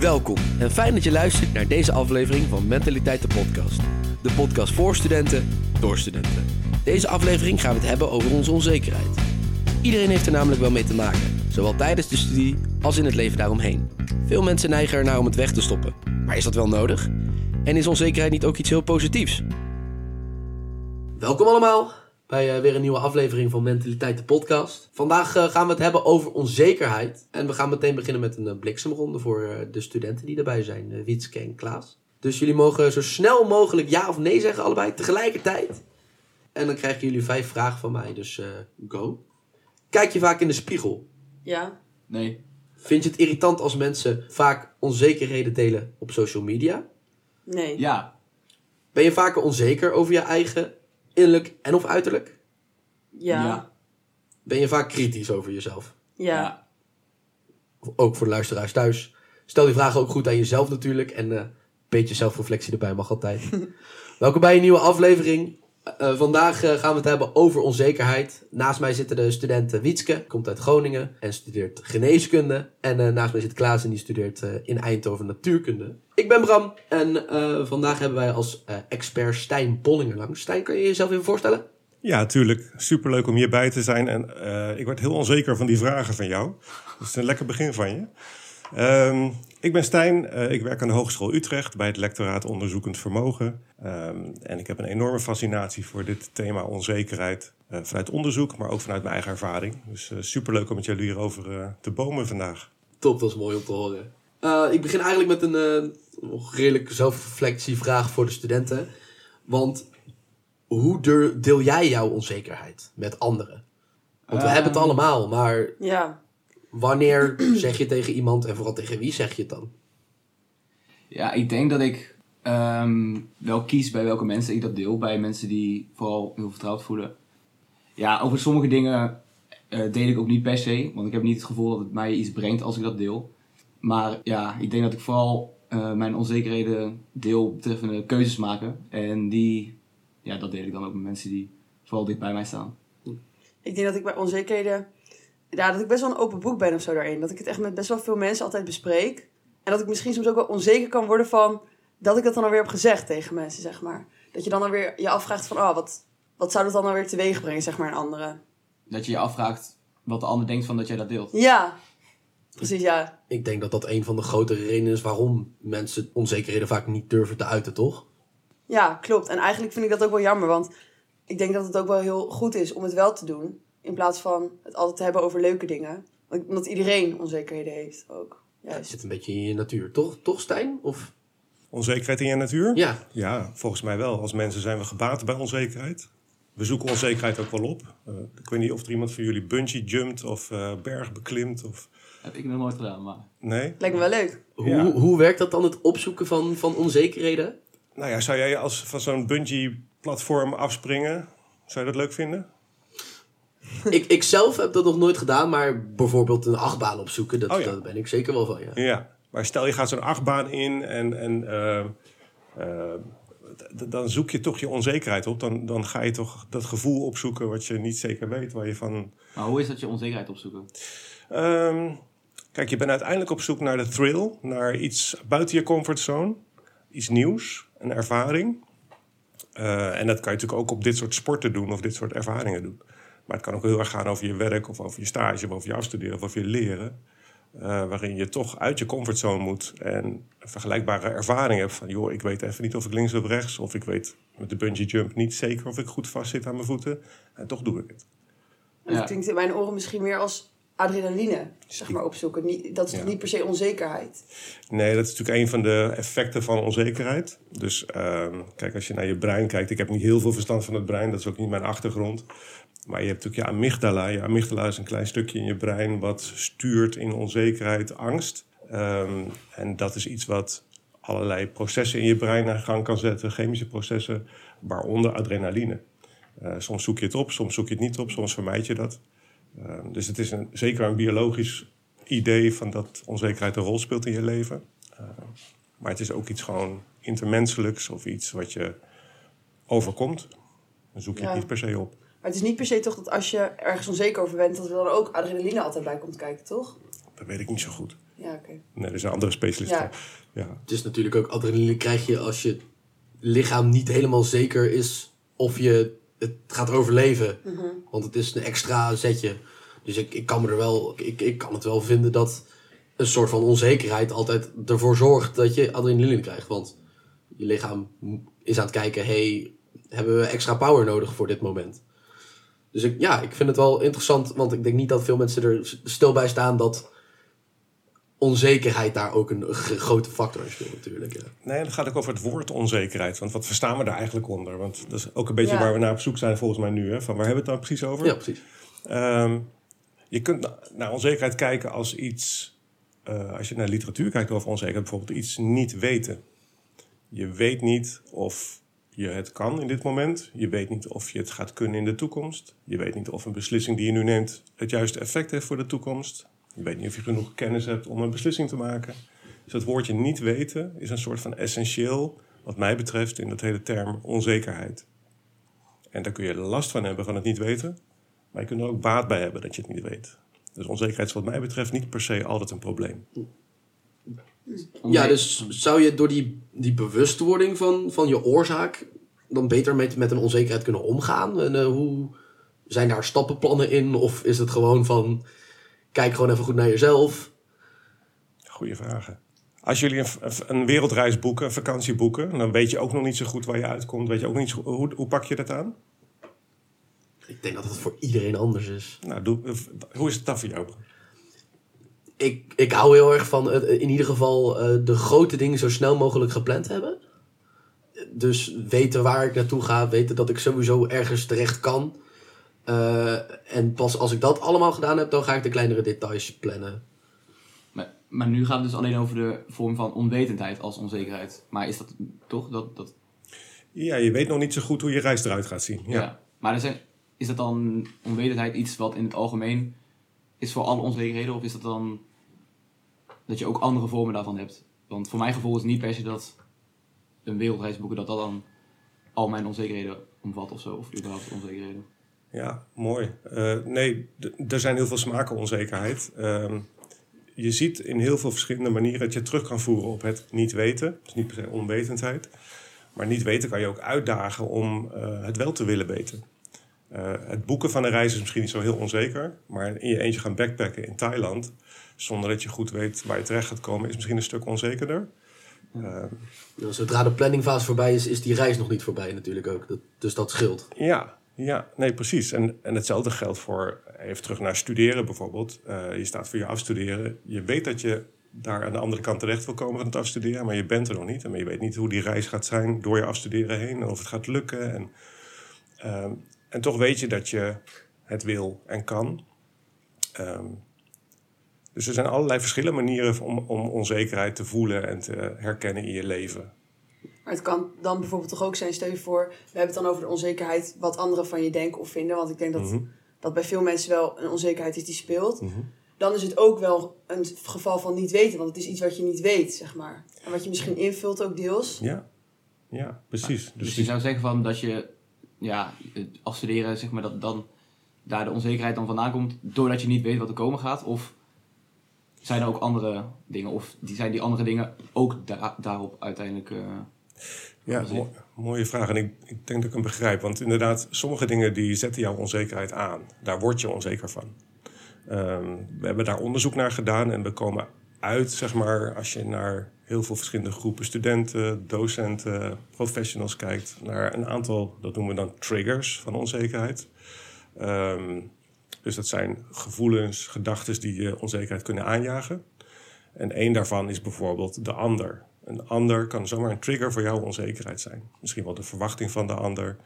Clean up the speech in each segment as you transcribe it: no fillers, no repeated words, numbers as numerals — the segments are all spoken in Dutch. Welkom en fijn dat je luistert naar deze aflevering van Mentaliteit de podcast. De podcast voor studenten, door studenten. Deze aflevering gaan we het hebben over onze onzekerheid. Iedereen heeft er namelijk wel mee te maken, zowel tijdens de studie als in het leven daaromheen. Veel mensen neigen ernaar om het weg te stoppen. Maar is dat wel nodig? En is onzekerheid niet ook iets heel positiefs? Welkom allemaal bij weer een nieuwe aflevering van Mentaliteit de podcast. Vandaag gaan we het hebben over onzekerheid. En we gaan meteen beginnen met een bliksemronde voor de studenten die erbij zijn. Wietske en Klaas. Dus jullie mogen zo snel mogelijk ja of nee zeggen allebei tegelijkertijd. En dan krijgen jullie 5 vragen van mij. Dus go. Kijk je vaak in de spiegel? Ja. Nee. Vind je het irritant als mensen vaak onzekerheden delen op social media? Nee. Ja. Ben je vaker onzeker over je eigen innerlijk en of uiterlijk? Ja. Ben je vaak kritisch over jezelf? Ja. Ook voor de luisteraars thuis. Stel die vragen ook goed aan jezelf natuurlijk. En een beetje zelfreflectie erbij mag altijd. Welkom bij een nieuwe aflevering. Vandaag gaan we het hebben over onzekerheid. Naast mij zitten de studenten Wietske, komt uit Groningen en studeert geneeskunde. En naast mij zit Klaas en die studeert in Eindhoven natuurkunde. Ik ben Bram en vandaag hebben wij als expert Stijn Bollinger langs. Stijn, kan je jezelf even voorstellen? Ja, tuurlijk. Superleuk om hierbij te zijn. En ik word heel onzeker van die vragen van jou. Dat is een lekker begin van je. Ik ben Stijn, ik werk aan de Hogeschool Utrecht bij het Lectoraat Onderzoekend Vermogen. En ik heb een enorme fascinatie voor dit thema onzekerheid. Vanuit onderzoek, maar ook vanuit mijn eigen ervaring. Dus superleuk om met jullie hierover te bomen vandaag. Top, dat is mooi om te horen. Ik begin eigenlijk met een redelijk zelfreflectievraag voor de studenten. Want hoe deel jij jouw onzekerheid met anderen? Want we hebben het allemaal, maar... Ja. Wanneer zeg je tegen iemand en vooral tegen wie zeg je het dan? Ja, ik denk dat ik wel kies bij welke mensen ik dat deel. Bij mensen die vooral heel vertrouwd voelen. Ja, over sommige dingen deel ik ook niet per se. Want ik heb niet het gevoel dat het mij iets brengt als ik dat deel. Maar ja, ik denk dat ik vooral mijn onzekerheden deel betreffende keuzes maken. En die, ja, dat deel ik dan ook met mensen die vooral dicht bij mij staan. Ik denk dat ik bij onzekerheden... Ja, dat ik best wel een open boek ben of zo daarin. Dat ik het echt met best wel veel mensen altijd bespreek. En dat ik misschien soms ook wel onzeker kan worden van... dat ik dat dan alweer heb gezegd tegen mensen, zeg maar. Dat je dan alweer je afvraagt van... oh, wat zou dat dan alweer teweeg brengen, zeg maar, in anderen? Dat je je afvraagt wat de ander denkt van dat jij dat deelt. Ja, precies, ja. Ik denk dat dat een van de grotere redenen is... waarom mensen onzekerheden vaak niet durven te uiten, toch? Ja, klopt. En eigenlijk vind ik dat ook wel jammer. Want ik denk dat het ook wel heel goed is om het wel te doen... in plaats van het altijd te hebben over leuke dingen. Omdat iedereen onzekerheden heeft ook. Ja, het zit een beetje in je natuur, toch Stijn? Of... Onzekerheid in je natuur? Ja. Ja, volgens mij wel. Als mensen zijn we gebaat bij onzekerheid. We zoeken onzekerheid ook wel op. Ik weet niet of er iemand van jullie bungee jumpt of berg beklimt. Of... Heb ik nog nooit gedaan, maar... Nee? Lijkt me wel leuk. Ja. Hoe werkt dat dan, het opzoeken van onzekerheden? Nou ja, zou jij als van zo'n bungee platform afspringen? Zou je dat leuk vinden? Ik zelf heb dat nog nooit gedaan, maar bijvoorbeeld een achtbaan opzoeken, dat ben ik zeker wel van, ja. Ja, maar stel je gaat zo'n achtbaan in en dan zoek je toch je onzekerheid op. Dan ga je toch dat gevoel opzoeken wat je niet zeker weet, waar je van... Maar hoe is dat je onzekerheid opzoeken? Kijk, je bent uiteindelijk op zoek naar de thrill, naar iets buiten je comfortzone, iets nieuws, een ervaring. En dat kan je natuurlijk ook op dit soort sporten doen of dit soort ervaringen doen. Maar het kan ook heel erg gaan over je werk of over je stage... of over je afstuderen of over je leren... waarin je toch uit je comfortzone moet... en een vergelijkbare ervaring hebt van... joh, ik weet even niet of ik links of rechts... of ik weet met de bungee jump niet zeker of ik goed vast zit aan mijn voeten. En toch doe ik het. Ja. Dat klinkt in mijn oren misschien meer als adrenaline, zeg maar, opzoeken. Dat is niet per se onzekerheid? Nee, dat is natuurlijk een van de effecten van onzekerheid. Dus kijk, als je naar je brein kijkt... ik heb niet heel veel verstand van het brein, dat is ook niet mijn achtergrond... Maar je hebt natuurlijk je amygdala. Je amygdala is een klein stukje in je brein... wat stuurt in onzekerheid, angst. En dat is iets wat allerlei processen in je brein aan gang kan zetten. Chemische processen, waaronder adrenaline. Soms zoek je het op, soms zoek je het niet op. Soms vermijd je dat. Dus het is zeker een biologisch idee... van dat onzekerheid een rol speelt in je leven. Maar het is ook iets gewoon intermenselijks... of iets wat je overkomt. Dan zoek je het niet per se op. Maar het is niet per se toch dat als je ergens onzeker over bent... dat er dan ook adrenaline altijd bij komt kijken, toch? Dat weet ik niet zo goed. Ja, oké. Nee, dus een andere specialist. Ja. Ja. Het is natuurlijk ook adrenaline krijg je als je lichaam niet helemaal zeker is of je het gaat overleven. Mm-hmm. Want het is een extra zetje. Dus ik kan het wel vinden dat een soort van onzekerheid altijd ervoor zorgt dat je adrenaline krijgt. Want je lichaam is aan het kijken, hebben we extra power nodig voor dit moment? Dus ik vind het wel interessant, want ik denk niet dat veel mensen er stil bij staan dat onzekerheid daar ook een grote factor in speelt natuurlijk. Ja. Nee, dat gaat ook over het woord onzekerheid. Want wat verstaan we daar eigenlijk onder? Want dat is ook een beetje waar we naar op zoek zijn volgens mij nu. Hè? Van waar hebben we het nou precies over? Ja, precies. Je kunt naar onzekerheid kijken als iets... als je naar literatuur kijkt over onzekerheid, bijvoorbeeld iets niet weten. Je weet niet of je het kan in dit moment. Je weet niet of je het gaat kunnen in de toekomst. Je weet niet of een beslissing die je nu neemt het juiste effect heeft voor de toekomst. Je weet niet of je genoeg kennis hebt om een beslissing te maken. Dus dat woordje niet weten is een soort van essentieel, wat mij betreft, in dat hele term onzekerheid. En daar kun je last van hebben van het niet weten. Maar je kunt er ook baat bij hebben dat je het niet weet. Dus onzekerheid is wat mij betreft niet per se altijd een probleem. Ja, dus zou je door die bewustwording van je oorzaak dan beter met een onzekerheid kunnen omgaan? En hoe zijn daar stappenplannen in? Of is het gewoon van, kijk gewoon even goed naar jezelf? Goeie vragen. Als jullie een wereldreis boeken, een vakantie boeken, dan weet je ook nog niet zo goed waar je uitkomt. Weet je ook niet zo, hoe pak je dat aan? Ik denk dat het voor iedereen anders is. Nou, hoe is het dan voor jou? Ik hou heel erg van in ieder geval de grote dingen zo snel mogelijk gepland hebben. Dus weten waar ik naartoe ga. Weten dat ik sowieso ergens terecht kan. En pas als ik dat allemaal gedaan heb, dan ga ik de kleinere details plannen. Maar nu gaat het dus alleen over de vorm van onwetendheid als onzekerheid. Maar is dat toch? Dat... Ja, je weet nog niet zo goed hoe je reis eruit gaat zien. Ja. Maar is dat dan onwetendheid iets wat in het algemeen is voor alle onzekerheden? Of is dat dan dat je ook andere vormen daarvan hebt? Want voor mijn gevoel is niet per se dat een wereldreis boeken dat dan al mijn onzekerheden omvat of zo. Of überhaupt onzekerheden. Ja, mooi. Nee, er zijn heel veel smaken onzekerheid. Je ziet in heel veel verschillende manieren dat je terug kan voeren op het niet weten. Dus niet per se onwetendheid. Maar niet weten kan je ook uitdagen om het wel te willen weten. Het boeken van een reis is misschien niet zo heel onzeker. Maar in je eentje gaan backpacken in Thailand, zonder dat je goed weet waar je terecht gaat komen, is misschien een stuk onzekerder. Zodra de planningfase voorbij is, is die reis nog niet voorbij natuurlijk ook. Dus dat scheelt. Ja, nee, precies. En hetzelfde geldt voor even terug naar studeren bijvoorbeeld. Je staat voor je afstuderen. Je weet dat je daar aan de andere kant terecht wil komen van het afstuderen, maar je bent er nog niet. En je weet niet hoe die reis gaat zijn door je afstuderen heen, of het gaat lukken. En toch weet je dat je het wil en kan. Dus er zijn allerlei verschillende manieren om onzekerheid te voelen en te herkennen in je leven. Maar het kan dan bijvoorbeeld toch ook zijn, stel je voor, we hebben het dan over de onzekerheid wat anderen van je denken of vinden. Want ik denk dat dat bij veel mensen wel een onzekerheid is die speelt. Mm-hmm. Dan is het ook wel een geval van niet weten, want het is iets wat je niet weet, zeg maar. En wat je misschien invult ook deels. Ja, precies. Maar, dus je zou zeggen van dat je... Ja, het afstuderen, zeg maar, dat dan daar de onzekerheid dan vandaan komt, doordat je niet weet wat er komen gaat? Of zijn er ook andere dingen? Of zijn die andere dingen ook daarop uiteindelijk... Ja, mooie vraag. En ik denk dat ik hem begrijp. Want inderdaad, sommige dingen die zetten jouw onzekerheid aan. Daar word je onzeker van. We hebben daar onderzoek naar gedaan en we komen uit, zeg maar, als je naar heel veel verschillende groepen studenten, docenten, professionals kijkt, naar een aantal, dat noemen we dan triggers van onzekerheid. Dus dat zijn gevoelens, gedachten die je onzekerheid kunnen aanjagen. En één daarvan is bijvoorbeeld de ander. Een ander kan zomaar een trigger voor jouw onzekerheid zijn. Misschien wel de verwachting van de ander,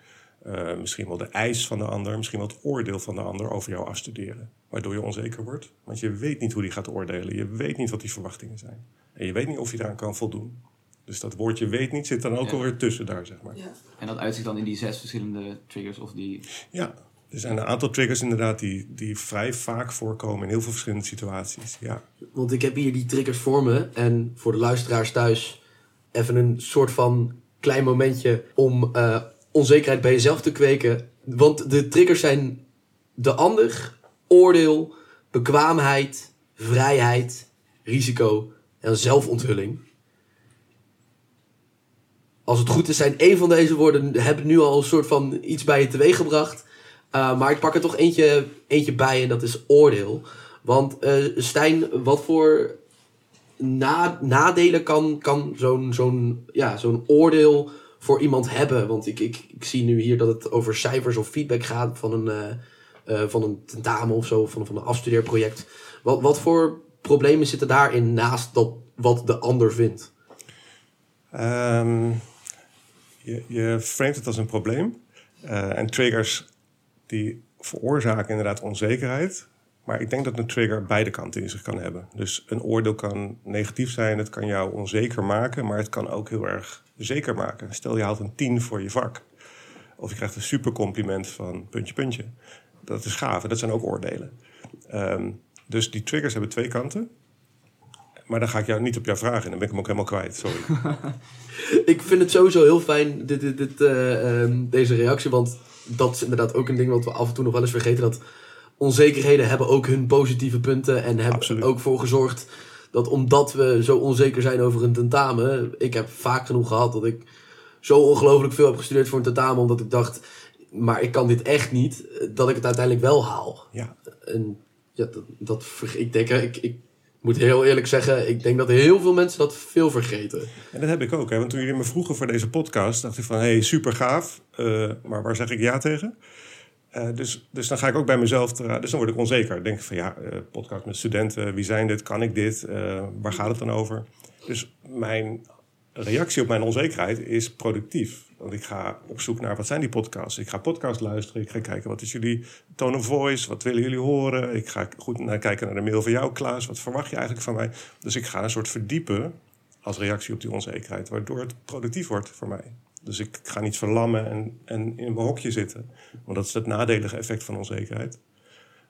misschien wel de eis van de ander, misschien wel het oordeel van de ander over jouw afstuderen. Waardoor je onzeker wordt, want je weet niet hoe die gaat oordelen. Je weet niet wat die verwachtingen zijn. En je weet niet of je daaraan kan voldoen. Dus dat woordje weet niet zit dan ook alweer tussen daar, zeg maar. Ja. En dat uitzicht dan in die 6 verschillende triggers of die... Ja, er zijn een aantal triggers inderdaad die vrij vaak voorkomen in heel veel verschillende situaties. Ja. Want ik heb hier die triggers voor me. En voor de luisteraars thuis even een soort van klein momentje om onzekerheid bij jezelf te kweken. Want de triggers zijn de ander, oordeel, bekwaamheid, vrijheid, risico en zelfonthulling. Als het goed is, zijn één van deze woorden hebben nu al een soort van iets bij je teweeg gebracht. Maar ik pak er toch eentje bij en dat is oordeel. Want Stijn, wat voor nadelen kan zo'n oordeel voor iemand hebben? Want ik zie nu hier dat het over cijfers of feedback gaat van een tentamen of zo, van een afstudeerproject. Wat voor problemen zitten daarin naast dat wat de ander vindt? Je framet het als een probleem. En triggers die veroorzaken inderdaad onzekerheid. Maar ik denk dat een trigger beide kanten in zich kan hebben. Dus een oordeel kan negatief zijn, het kan jou onzeker maken, maar het kan ook heel erg zeker maken. Stel je haalt een 10 voor je vak. Of je krijgt een supercompliment van puntje, puntje. Dat is gaaf en dat zijn ook oordelen. Dus die triggers hebben twee kanten. Maar dan ga ik jou niet op jou vragen en dan ben ik hem ook helemaal kwijt, sorry. Ik vind het sowieso heel fijn, deze reactie, want dat is inderdaad ook een ding wat we af en toe nog wel eens vergeten, dat onzekerheden hebben ook hun positieve punten en hebben er ook voor gezorgd dat omdat we zo onzeker zijn over een tentamen, ik heb vaak genoeg gehad dat ik zo ongelooflijk veel heb gestudeerd voor een tentamen, omdat ik dacht, maar ik kan dit echt niet, dat ik het uiteindelijk wel haal. Ja. En ja, ik moet heel eerlijk zeggen, ik denk dat heel veel mensen dat veel vergeten. En dat heb ik ook, hè? Want toen jullie me vroegen voor deze podcast, dacht ik van, hey, super gaaf, maar waar zeg ik ja tegen? Dus dan ga ik ook bij mezelf, dus dan word ik onzeker. Dan denk ik van podcast met studenten, wie zijn dit, kan ik dit, waar gaat het dan over? Dus mijn reactie op mijn onzekerheid is productief. Want ik ga op zoek naar wat zijn die podcasts. Ik ga podcast luisteren, ik ga kijken wat is jullie tone of voice, wat willen jullie horen. Ik ga goed kijken naar de mail van jou, Klaas, wat verwacht je eigenlijk van mij? Dus ik ga een soort verdiepen als reactie op die onzekerheid, waardoor het productief wordt voor mij. Dus ik ga niet verlammen en in mijn hokje zitten. Want dat is het nadelige effect van onzekerheid.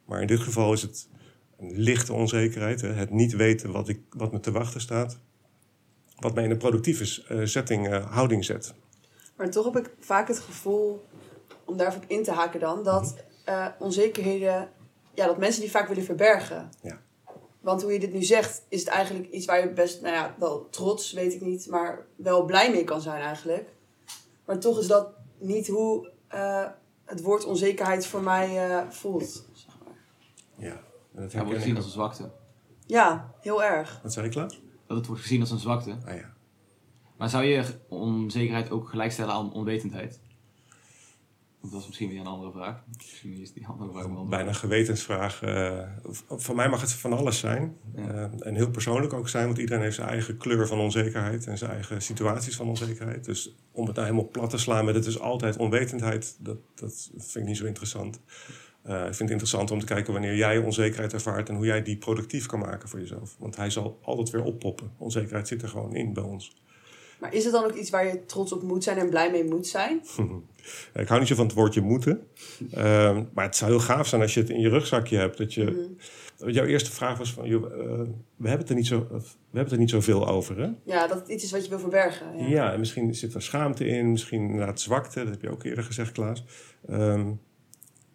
Maar in dit geval is het een lichte onzekerheid. Hè? Het niet weten wat me te wachten staat. Wat mij in een productieve houding zet. Maar toch heb ik vaak het gevoel, om daar even op in te haken dan, dat onzekerheden, dat mensen die vaak willen verbergen. Ja. Want hoe je dit nu zegt, is het eigenlijk iets waar je best, wel trots, weet ik niet, maar wel blij mee kan zijn eigenlijk. Maar toch is dat niet hoe het woord onzekerheid voor mij voelt. Zeg maar. Ja, dat wordt gezien als een zwakte. Ja, heel erg. Wat zei je, Klaas? Dat het wordt gezien als een zwakte. Ah ja. Maar zou je onzekerheid ook gelijkstellen aan onwetendheid? Dat is misschien weer een andere vraag. Misschien is die andere vraag wel bijna een gewetensvraag. Voor mij mag het van alles zijn. Ja. En heel persoonlijk ook zijn. Want iedereen heeft zijn eigen kleur van onzekerheid. En zijn eigen situaties van onzekerheid. Dus om het nou helemaal plat te slaan met het is altijd onwetendheid. Dat vind ik niet zo interessant. Ik vind het interessant om te kijken wanneer jij onzekerheid ervaart. En hoe jij die productief kan maken voor jezelf. Want hij zal altijd weer oppoppen. Onzekerheid zit er gewoon in bij ons. Maar is het dan ook iets waar je trots op moet zijn en blij mee moet zijn? Ik hou niet zo van het woordje moeten. Maar het zou heel gaaf zijn als je het in je rugzakje hebt. Dat je, Jouw eerste vraag was van, we hebben het er niet zoveel over. Hè? Ja, dat het iets is wat je wil verbergen. Ja, en misschien zit er schaamte in. Misschien inderdaad zwakte. Dat heb je ook eerder gezegd, Klaas.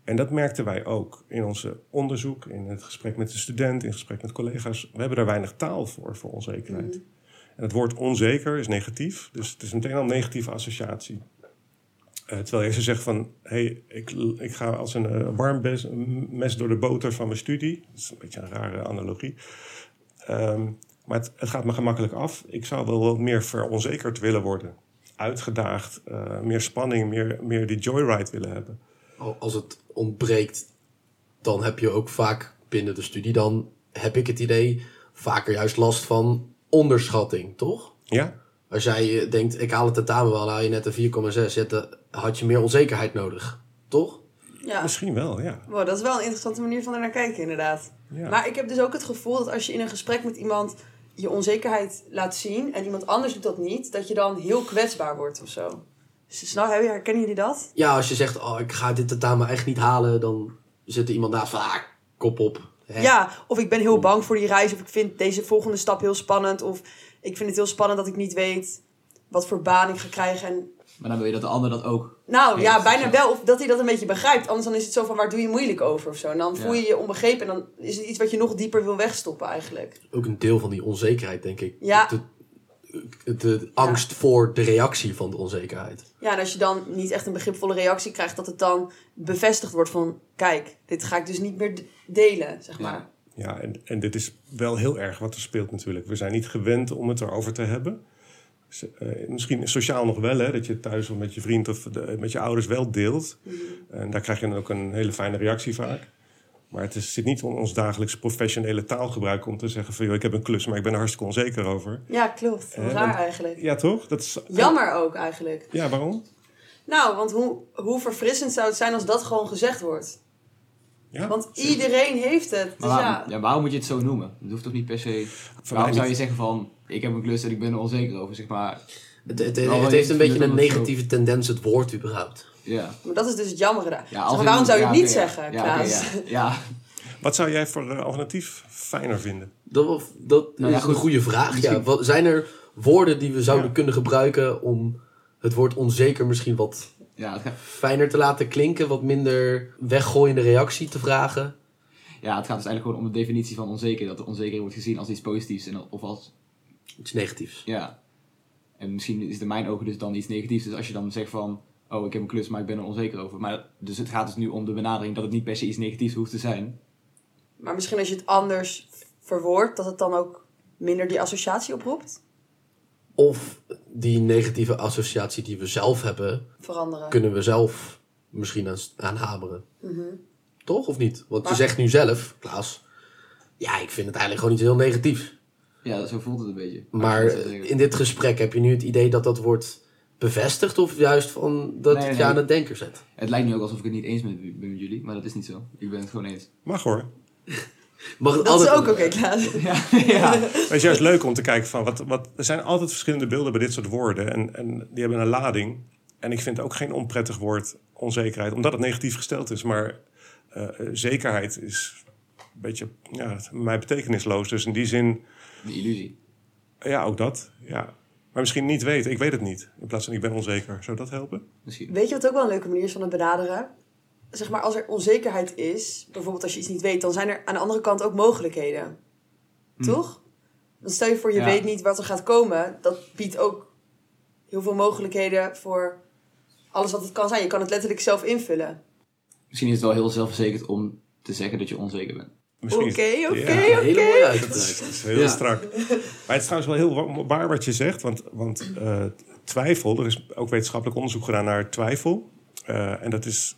En dat merkten wij ook in ons onderzoek. In het gesprek met de student. In het gesprek met collega's. We hebben daar weinig taal voor onzekerheid. En het woord onzeker is negatief. Dus het is meteen al een negatieve associatie. Terwijl je ze zegt van, ik ga als een warm mes door de boter van mijn studie. Dat is een beetje een rare analogie. Maar het gaat me gemakkelijk af. Ik zou wel wat meer veronzekerd willen worden. Uitgedaagd, meer spanning, meer die joyride willen hebben. Als het ontbreekt, dan heb je ook vaak binnen de studie, dan heb ik het idee, vaker juist last van onderschatting, toch? Ja. Als jij denkt, ik haal het tentamen wel, haal je net een 4,6, had je meer onzekerheid nodig, toch? Ja. Misschien wel, ja. Wow, dat is wel een interessante manier van er naar kijken, inderdaad. Ja. Maar ik heb dus ook het gevoel dat als je in een gesprek met iemand je onzekerheid laat zien en iemand anders doet dat niet, dat je dan heel kwetsbaar wordt of zo. Dus herkennen jullie dat? Ja, als je zegt, ik ga dit tentamen echt niet halen, dan zit er iemand naast van, kop op. Hè? Ja, of ik ben heel bang voor die reis, of ik vind deze volgende stap heel spannend, of ik vind het heel spannend dat ik niet weet wat voor baan ik ga krijgen. En... Maar dan wil je dat de ander dat ook... Nou heeft, ja, bijna wel. Of dat hij dat een beetje begrijpt. Anders dan is het zo van, waar doe je moeilijk over of zo. En dan voel je je onbegrepen. En dan is het iets wat je nog dieper wil wegstoppen eigenlijk. Ook een deel van die onzekerheid, denk ik. Ja. De angst voor de reactie van de onzekerheid. Ja, en als je dan niet echt een begripvolle reactie krijgt... dat het dan bevestigd wordt van... kijk, dit ga ik dus niet meer delen, zeg maar. Ja, en dit is wel heel erg wat er speelt natuurlijk. We zijn niet gewend om het erover te hebben... Misschien sociaal nog wel, hè, dat je thuis of met je vriend of met je ouders wel deelt. Mm-hmm. En daar krijg je dan ook een hele fijne reactie vaak. Maar het zit niet in ons dagelijks professionele taalgebruik om te zeggen van... Joh, ik heb een klus, maar ik ben er hartstikke onzeker over. Ja, klopt. Raar eigenlijk. Ja, toch? Dat is, jammer ook eigenlijk. Ja, waarom? Nou, want hoe verfrissend zou het zijn als dat gewoon gezegd wordt? Ja, want iedereen heeft het. Dus waarom, waarom moet je het zo noemen? Dat hoeft toch niet per se... Waarom zou je zeggen van... Ik heb een klus en ik ben er onzeker over, zeg maar. Het heeft een beetje een negatieve tendens, het woord überhaupt. Ja. Maar dat is dus het jammer eraan. Ja, dus waarom zou je het niet zeggen, Klaas? Ja, okay, ja. Wat zou jij voor alternatief fijner vinden? Dat is een goede vraag. Ja. Zijn er woorden die we zouden kunnen gebruiken om het woord onzeker misschien wat fijner te laten klinken? Wat minder weggooiende reactie te vragen? Ja, het gaat dus eigenlijk gewoon om de definitie van onzeker. Dat de onzeker wordt gezien als iets positiefs of als... iets negatiefs. Ja. En misschien is het in mijn ogen dus dan iets negatiefs. Dus als je dan zegt van... oh, ik heb een klus, maar ik ben er onzeker over. Maar dus het gaat dus nu om de benadering... dat het niet per se iets negatiefs hoeft te zijn. Maar misschien als je het anders verwoordt... dat het dan ook minder die associatie oproept? Of die negatieve associatie die we zelf hebben... veranderen. Kunnen we zelf misschien aan hameren. Mm-hmm. Toch? Of niet? Want je zegt nu zelf, Klaas... ja, ik vind het eigenlijk gewoon iets heel negatiefs. Ja, zo voelt het een beetje. Maar in dit gesprek heb je nu het idee dat dat wordt bevestigd... of juist van dat het je aan het denken zet? Het lijkt nu ook alsof ik het niet eens ben met jullie... maar dat is niet zo. Ik ben het gewoon eens. Mag hoor. Dat is ook oké, Klaas. Ja. Het is juist leuk om te kijken van... er zijn altijd verschillende beelden bij dit soort woorden... en die hebben een lading. En ik vind ook geen onprettig woord onzekerheid... omdat het negatief gesteld is. Maar zekerheid is een beetje mij betekenisloos. Dus in die zin... de illusie. Ja, ook dat. Ja. Maar misschien niet weten. Ik weet het niet. In plaats van ik ben onzeker. Zou dat helpen? Misschien. Weet je wat ook wel een leuke manier is van het benaderen? Zeg maar, als er onzekerheid is... bijvoorbeeld als je iets niet weet... dan zijn er aan de andere kant ook mogelijkheden. Toch? Dan stel je voor, je weet niet wat er gaat komen. Dat biedt ook heel veel mogelijkheden voor alles wat het kan zijn. Je kan het letterlijk zelf invullen. Misschien is het wel heel zelfverzekerd om te zeggen dat je onzeker bent. Oké. Dat is heel strak. Maar het is trouwens wel heel waar wat je zegt. Want twijfel... er is ook wetenschappelijk onderzoek gedaan naar twijfel. En dat is...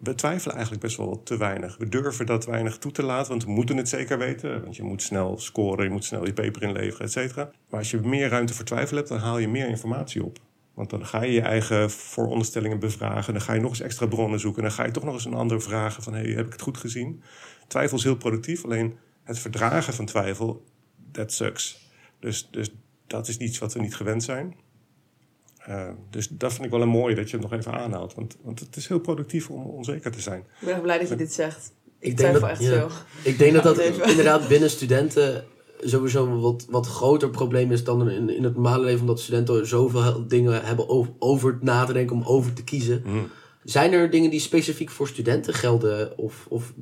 we twijfelen eigenlijk best wel te weinig. We durven dat weinig toe te laten. Want we moeten het zeker weten. Want je moet snel scoren. Je moet snel je paper inleveren, et cetera. Maar als je meer ruimte voor twijfel hebt... dan haal je meer informatie op. Want dan ga je je eigen vooronderstellingen bevragen. Dan ga je nog eens extra bronnen zoeken. Dan ga je toch nog eens een ander vragen van... heb ik het goed gezien? Twijfel is heel productief. Alleen het verdragen van twijfel, that sucks. Dus dat is iets wat we niet gewend zijn. Dus dat vind ik wel een mooie dat je het nog even aanhaalt. Want het is heel productief om onzeker te zijn. Ik ben blij dat je dit zegt. Ik twijfel echt zo. Ik denk dat inderdaad binnen studenten... sowieso een wat groter probleem is dan in het normale leven... omdat studenten zoveel dingen hebben over na te denken, om over te kiezen. Zijn er dingen die specifiek voor studenten gelden? Of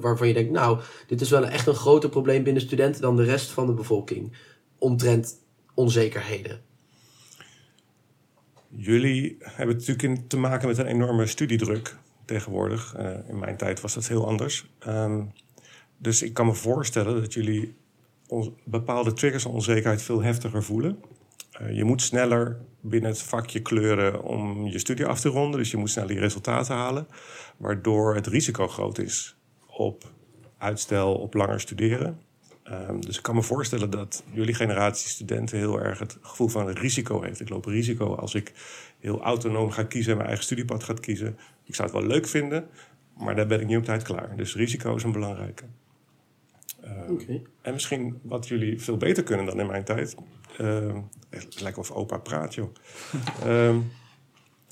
waarvan je denkt, nou, dit is wel echt een groter probleem binnen studenten... dan de rest van de bevolking, omtrent onzekerheden? Jullie hebben natuurlijk te maken met een enorme studiedruk tegenwoordig. In mijn tijd was dat heel anders. Dus ik kan me voorstellen dat jullie... bepaalde triggers van onzekerheid veel heftiger voelen. Je moet sneller binnen het vakje kleuren om je studie af te ronden. Dus je moet sneller je resultaten halen. Waardoor het risico groot is op uitstel, op langer studeren. Dus ik kan me voorstellen dat jullie generatie studenten... heel erg het gevoel van risico heeft. Ik loop risico als ik heel autonoom ga kiezen... en mijn eigen studiepad ga kiezen. Ik zou het wel leuk vinden, maar daar ben ik niet op tijd klaar. Dus risico is een belangrijke. Okay. En misschien wat jullie veel beter kunnen dan in mijn tijd. Het lijkt wel of opa praat, joh.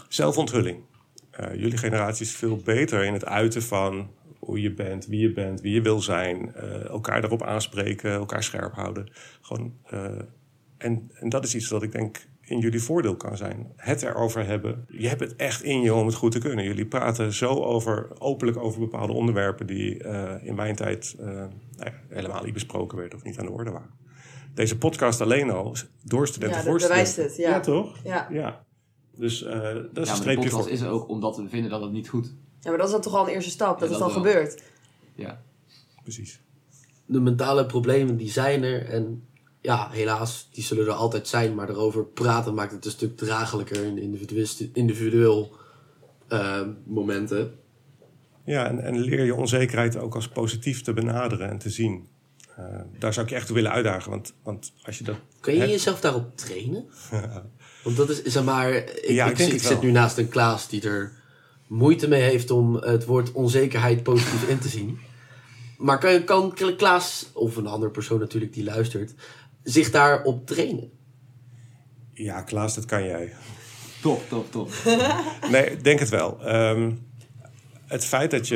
Zelfonthulling. Jullie generatie is veel beter in het uiten van hoe je bent, wie je bent, wie je wil zijn. Elkaar daarop aanspreken, elkaar scherp houden. Gewoon En dat is iets dat ik denk in jullie voordeel kan zijn. Het erover hebben. Je hebt het echt in je om het goed te kunnen. Jullie praten zo openlijk over bepaalde onderwerpen die in mijn tijd helemaal niet besproken werden of niet aan de orde waren. Deze podcast alleen al door studenten voor studenten. Ja, dat bewijst het. Ja, toch? Ja. Dus dat is een streepje voor. Podcast is er ook omdat we vinden dat het niet goed. Ja, maar dat is dan toch al een eerste stap. Dat is al gebeurd. Ja, precies. De mentale problemen die zijn er en ja, helaas, die zullen er altijd zijn, maar erover praten maakt het een stuk draaglijker in individueel momenten. Ja, en leer je onzekerheid ook als positief te benaderen en te zien. Daar zou ik je echt willen uitdagen, want als je dat... Kun je jezelf daarop trainen? Want dat is, zeg maar, ik zit nu naast een Klaas die er moeite mee heeft om het woord onzekerheid positief in te zien. Maar kan Klaas, of een andere persoon natuurlijk die luistert, zich daarop trainen? Ja, Klaas, dat kan jij. Top. Nee, ik denk het wel. Het feit dat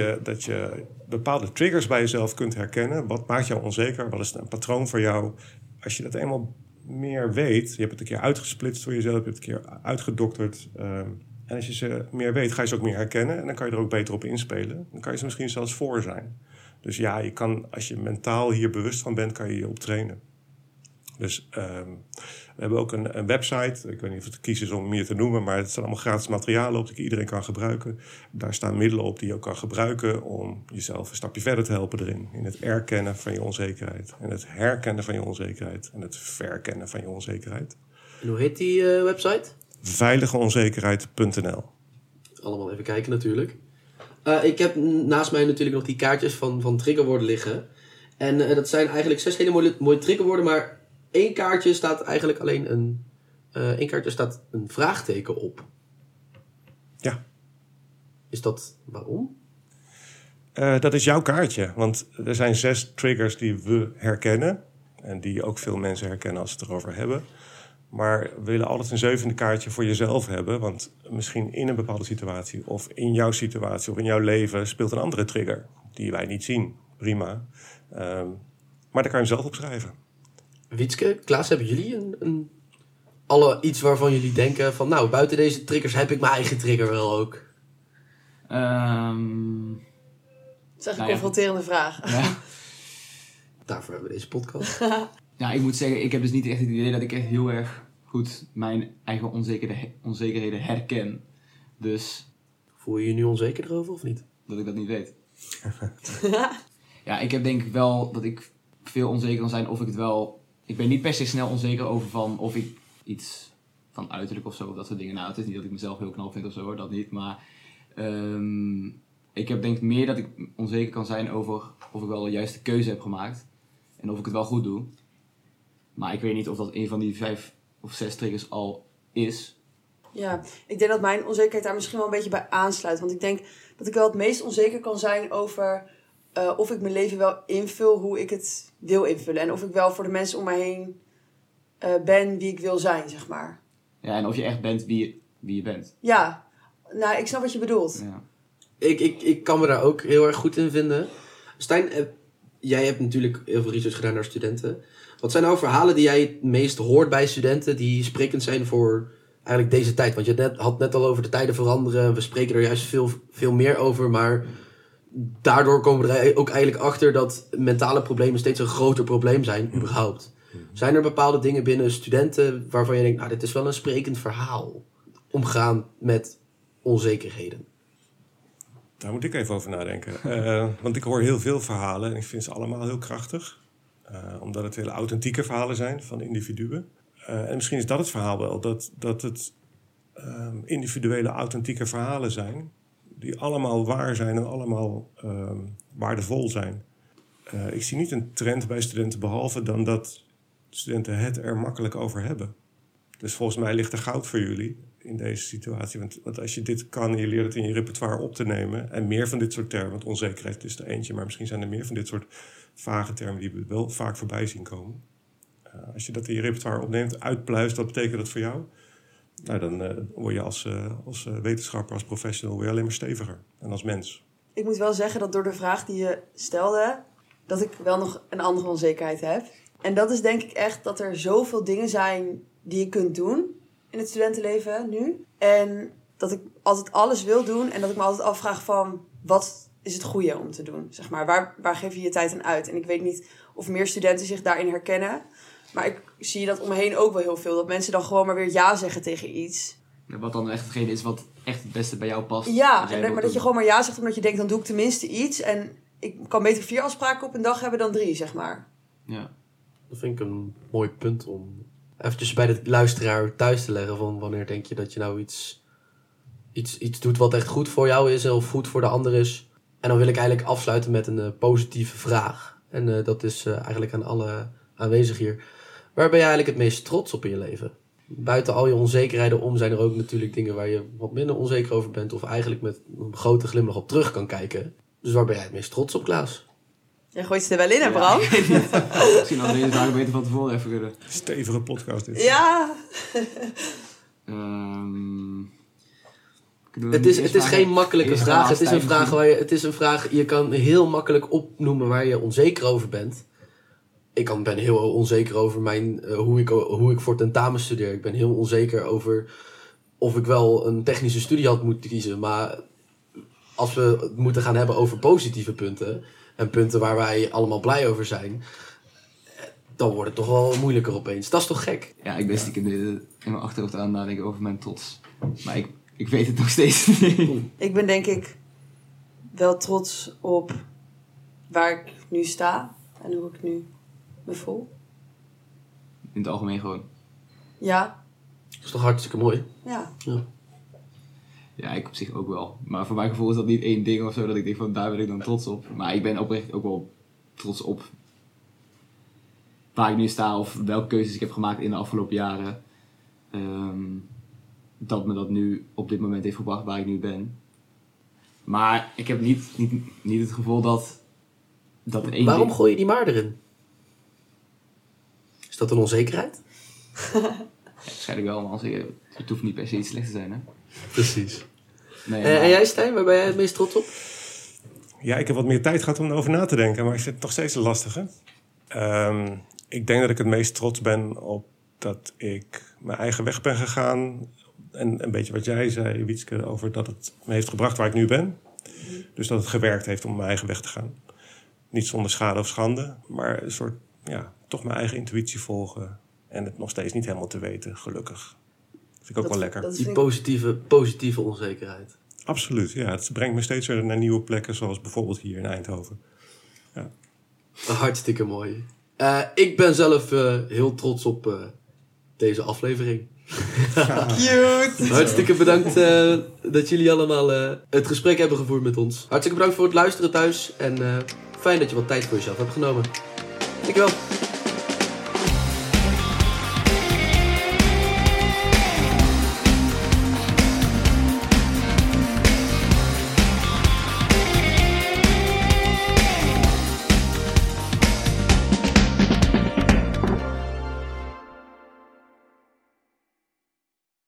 je bepaalde triggers bij jezelf kunt herkennen. Wat maakt jou onzeker? Wat is een patroon voor jou? Als je dat eenmaal meer weet. Je hebt het een keer uitgesplitst voor jezelf. Je hebt het een keer uitgedokterd. En als je ze meer weet, ga je ze ook meer herkennen. En dan kan je er ook beter op inspelen. Dan kan je ze misschien zelfs voor zijn. Dus ja, je kan, als je mentaal hier bewust van bent, kan je je op trainen. Dus we hebben ook een website. Ik weet niet of het te kiezen is om meer te noemen, maar het zijn allemaal gratis materialen op die iedereen kan gebruiken. Daar staan middelen op die je ook kan gebruiken om jezelf een stapje verder te helpen erin. In het erkennen van je onzekerheid. En het herkennen van je onzekerheid. En het verkennen van je onzekerheid. En hoe heet die website? Veiligeonzekerheid.nl. Allemaal even kijken natuurlijk. Ik heb naast mij natuurlijk nog die kaartjes van triggerwoorden liggen. En dat zijn eigenlijk 6 hele mooie triggerwoorden. Maar één kaartje staat eigenlijk alleen een vraagteken op. Ja. Is dat waarom? Dat is jouw kaartje. Want er zijn 6 triggers die we herkennen. En die ook veel mensen herkennen als ze het erover hebben. Maar we willen altijd een 7e kaartje voor jezelf hebben. Want misschien in een bepaalde situatie of in jouw situatie of in jouw leven speelt een andere trigger. Die wij niet zien. Prima. Maar daar kan je hem zelf opschrijven. Wietske, Klaas, hebben jullie iets waarvan jullie denken van nou, buiten deze triggers heb ik mijn eigen trigger wel ook? Dat is echt een confronterende vraag. Ja. Daarvoor hebben we deze podcast. Ja, ik moet zeggen, ik heb dus niet echt het idee dat ik echt heel erg goed mijn eigen onzekerheden herken. Dus... Voel je je nu onzeker erover of niet? Dat ik dat niet weet. Ja, ik heb denk ik wel dat ik veel onzeker kan zijn of ik het wel... Ik ben niet per se snel onzeker over van of ik iets van uiterlijk of zo, of dat soort dingen. Nou, het is niet dat ik mezelf heel knap vind of zo hoor, dat niet. Maar ik heb denk ik meer dat ik onzeker kan zijn over of ik wel de juiste keuze heb gemaakt. En of ik het wel goed doe. Maar ik weet niet of dat een van die 5 of 6 triggers al is. Ja, ik denk dat mijn onzekerheid daar misschien wel een beetje bij aansluit. Want ik denk dat ik wel het meest onzeker kan zijn over of ik mijn leven wel invul hoe ik het wil invullen. En of ik wel voor de mensen om mij heen ben wie ik wil zijn, zeg maar. Ja, en of je echt bent wie je bent. Ja, nou, ik snap wat je bedoelt. Ja. Ik kan me daar ook heel erg goed in vinden. Stijn, jij hebt natuurlijk heel veel research gedaan naar studenten. Wat zijn nou verhalen die jij het meest hoort bij studenten die sprekend zijn voor eigenlijk deze tijd? Want je had net al over de tijden veranderen. We spreken er juist veel meer over. Maar daardoor komen we er ook eigenlijk achter dat mentale problemen steeds een groter probleem zijn, überhaupt. Zijn er bepaalde dingen binnen studenten waarvan je denkt, nou, dit is wel een sprekend verhaal. Omgaan met onzekerheden. Daar moet ik even over nadenken. Want ik hoor heel veel verhalen en ik vind ze allemaal heel krachtig. Omdat het hele authentieke verhalen zijn van individuen. En misschien is dat het verhaal wel. Dat het individuele authentieke verhalen zijn. Die allemaal waar zijn en allemaal waardevol zijn. Ik zie niet een trend bij studenten behalve dan dat studenten het er makkelijk over hebben. Dus volgens mij ligt er goud voor jullie in deze situatie. Want als je dit kan en je leert het in je repertoire op te nemen. En meer van dit soort termen. Want onzekerheid is er eentje. Maar misschien zijn er meer van dit soort vage termen die we wel vaak voorbij zien komen. Als je dat in je repertoire opneemt, uitpluist, wat betekent dat voor jou? Nou, dan word je als wetenschapper, als professional, word je alleen maar steviger. En als mens. Ik moet wel zeggen dat door de vraag die je stelde, dat ik wel nog een andere onzekerheid heb. En dat is denk ik echt dat er zoveel dingen zijn die je kunt doen in het studentenleven nu. En dat ik altijd alles wil doen en dat ik me altijd afvraag van wat is het goede om te doen? Zeg maar, waar geef je je tijd aan uit? En ik weet niet of meer studenten zich daarin herkennen. Maar ik zie dat omheen ook wel heel veel. Dat mensen dan gewoon maar weer ja zeggen tegen iets. Ja, wat dan echt hetgene is wat echt het beste bij jou past. Ja, en maar dat je gewoon maar ja zegt omdat je denkt dan doe ik tenminste iets. En ik kan beter 4 afspraken op een dag hebben dan 3, zeg maar. Ja. Dat vind ik een mooi punt om eventjes bij de luisteraar thuis te leggen. Van wanneer denk je dat je nou iets doet wat echt goed voor jou is of goed voor de ander is. En dan wil ik eigenlijk afsluiten met een positieve vraag. En dat is eigenlijk aan alle aanwezigen hier. Waar ben je eigenlijk het meest trots op in je leven? Buiten al je onzekerheden om zijn er ook natuurlijk dingen waar je wat minder onzeker over bent. Of eigenlijk met een grote glimlach op terug kan kijken. Dus waar ben jij het meest trots op, Klaas? Jij gooit ze er wel in, hè, Bram? Ja. Misschien had deze vraag beter van tevoren even kunnen. Stevige podcast dit. Ja. Het is geen makkelijke vraag. Het is een vraag je kan heel makkelijk opnoemen waar je onzeker over bent. Ik ben heel onzeker over hoe ik voor tentamen studeer. Ik ben heel onzeker over of ik wel een technische studie had moeten kiezen. Maar als we het moeten gaan hebben over positieve punten en punten waar wij allemaal blij over zijn, dan wordt het toch wel moeilijker opeens. Dat is toch gek? Ja, ik ben stiekem in mijn achterhoofd aan nadenken over mijn trots. Maar ik weet het nog steeds niet. Ik ben denk ik wel trots op waar ik nu sta en hoe ik nu me voel. In het algemeen gewoon. Ja. Dat is toch hartstikke mooi? Ja. Ja, ik op zich ook wel. Maar voor mijn gevoel is dat niet één ding of zo dat ik denk van daar ben ik dan trots op. Maar ik ben oprecht ook wel trots op waar ik nu sta of welke keuzes ik heb gemaakt in de afgelopen jaren. Dat me dat nu op dit moment heeft gebracht waar ik nu ben. Maar ik heb niet het gevoel dat één. Waarom gooi je die maar erin? Is dat een onzekerheid? Ja, waarschijnlijk wel, maar het hoeft niet per se iets slechts te zijn, hè? Precies. Nee, maar en jij, Stijn, waar ben jij het meest trots op? Ja, ik heb wat meer tijd gehad om erover na te denken, maar ik vind het nog steeds lastig, hè? Ik denk dat ik het meest trots ben op dat ik mijn eigen weg ben gegaan. En een beetje wat jij zei, Wietske, over dat het me heeft gebracht waar ik nu ben. Dus dat het gewerkt heeft om mijn eigen weg te gaan. Niet zonder schade of schande, maar een soort, ja, toch mijn eigen intuïtie volgen. En het nog steeds niet helemaal te weten, gelukkig. Dat vind ik ook wel lekker. Die positieve onzekerheid. Absoluut, ja. Het brengt me steeds weer naar nieuwe plekken, zoals bijvoorbeeld hier in Eindhoven. Ja. Hartstikke mooi. Ik ben zelf heel trots op deze aflevering. Ja. Cute. Hartstikke bedankt dat jullie allemaal het gesprek hebben gevoerd met ons. Hartstikke bedankt voor het luisteren thuis. En fijn dat je wat tijd voor jezelf hebt genomen. Dankjewel.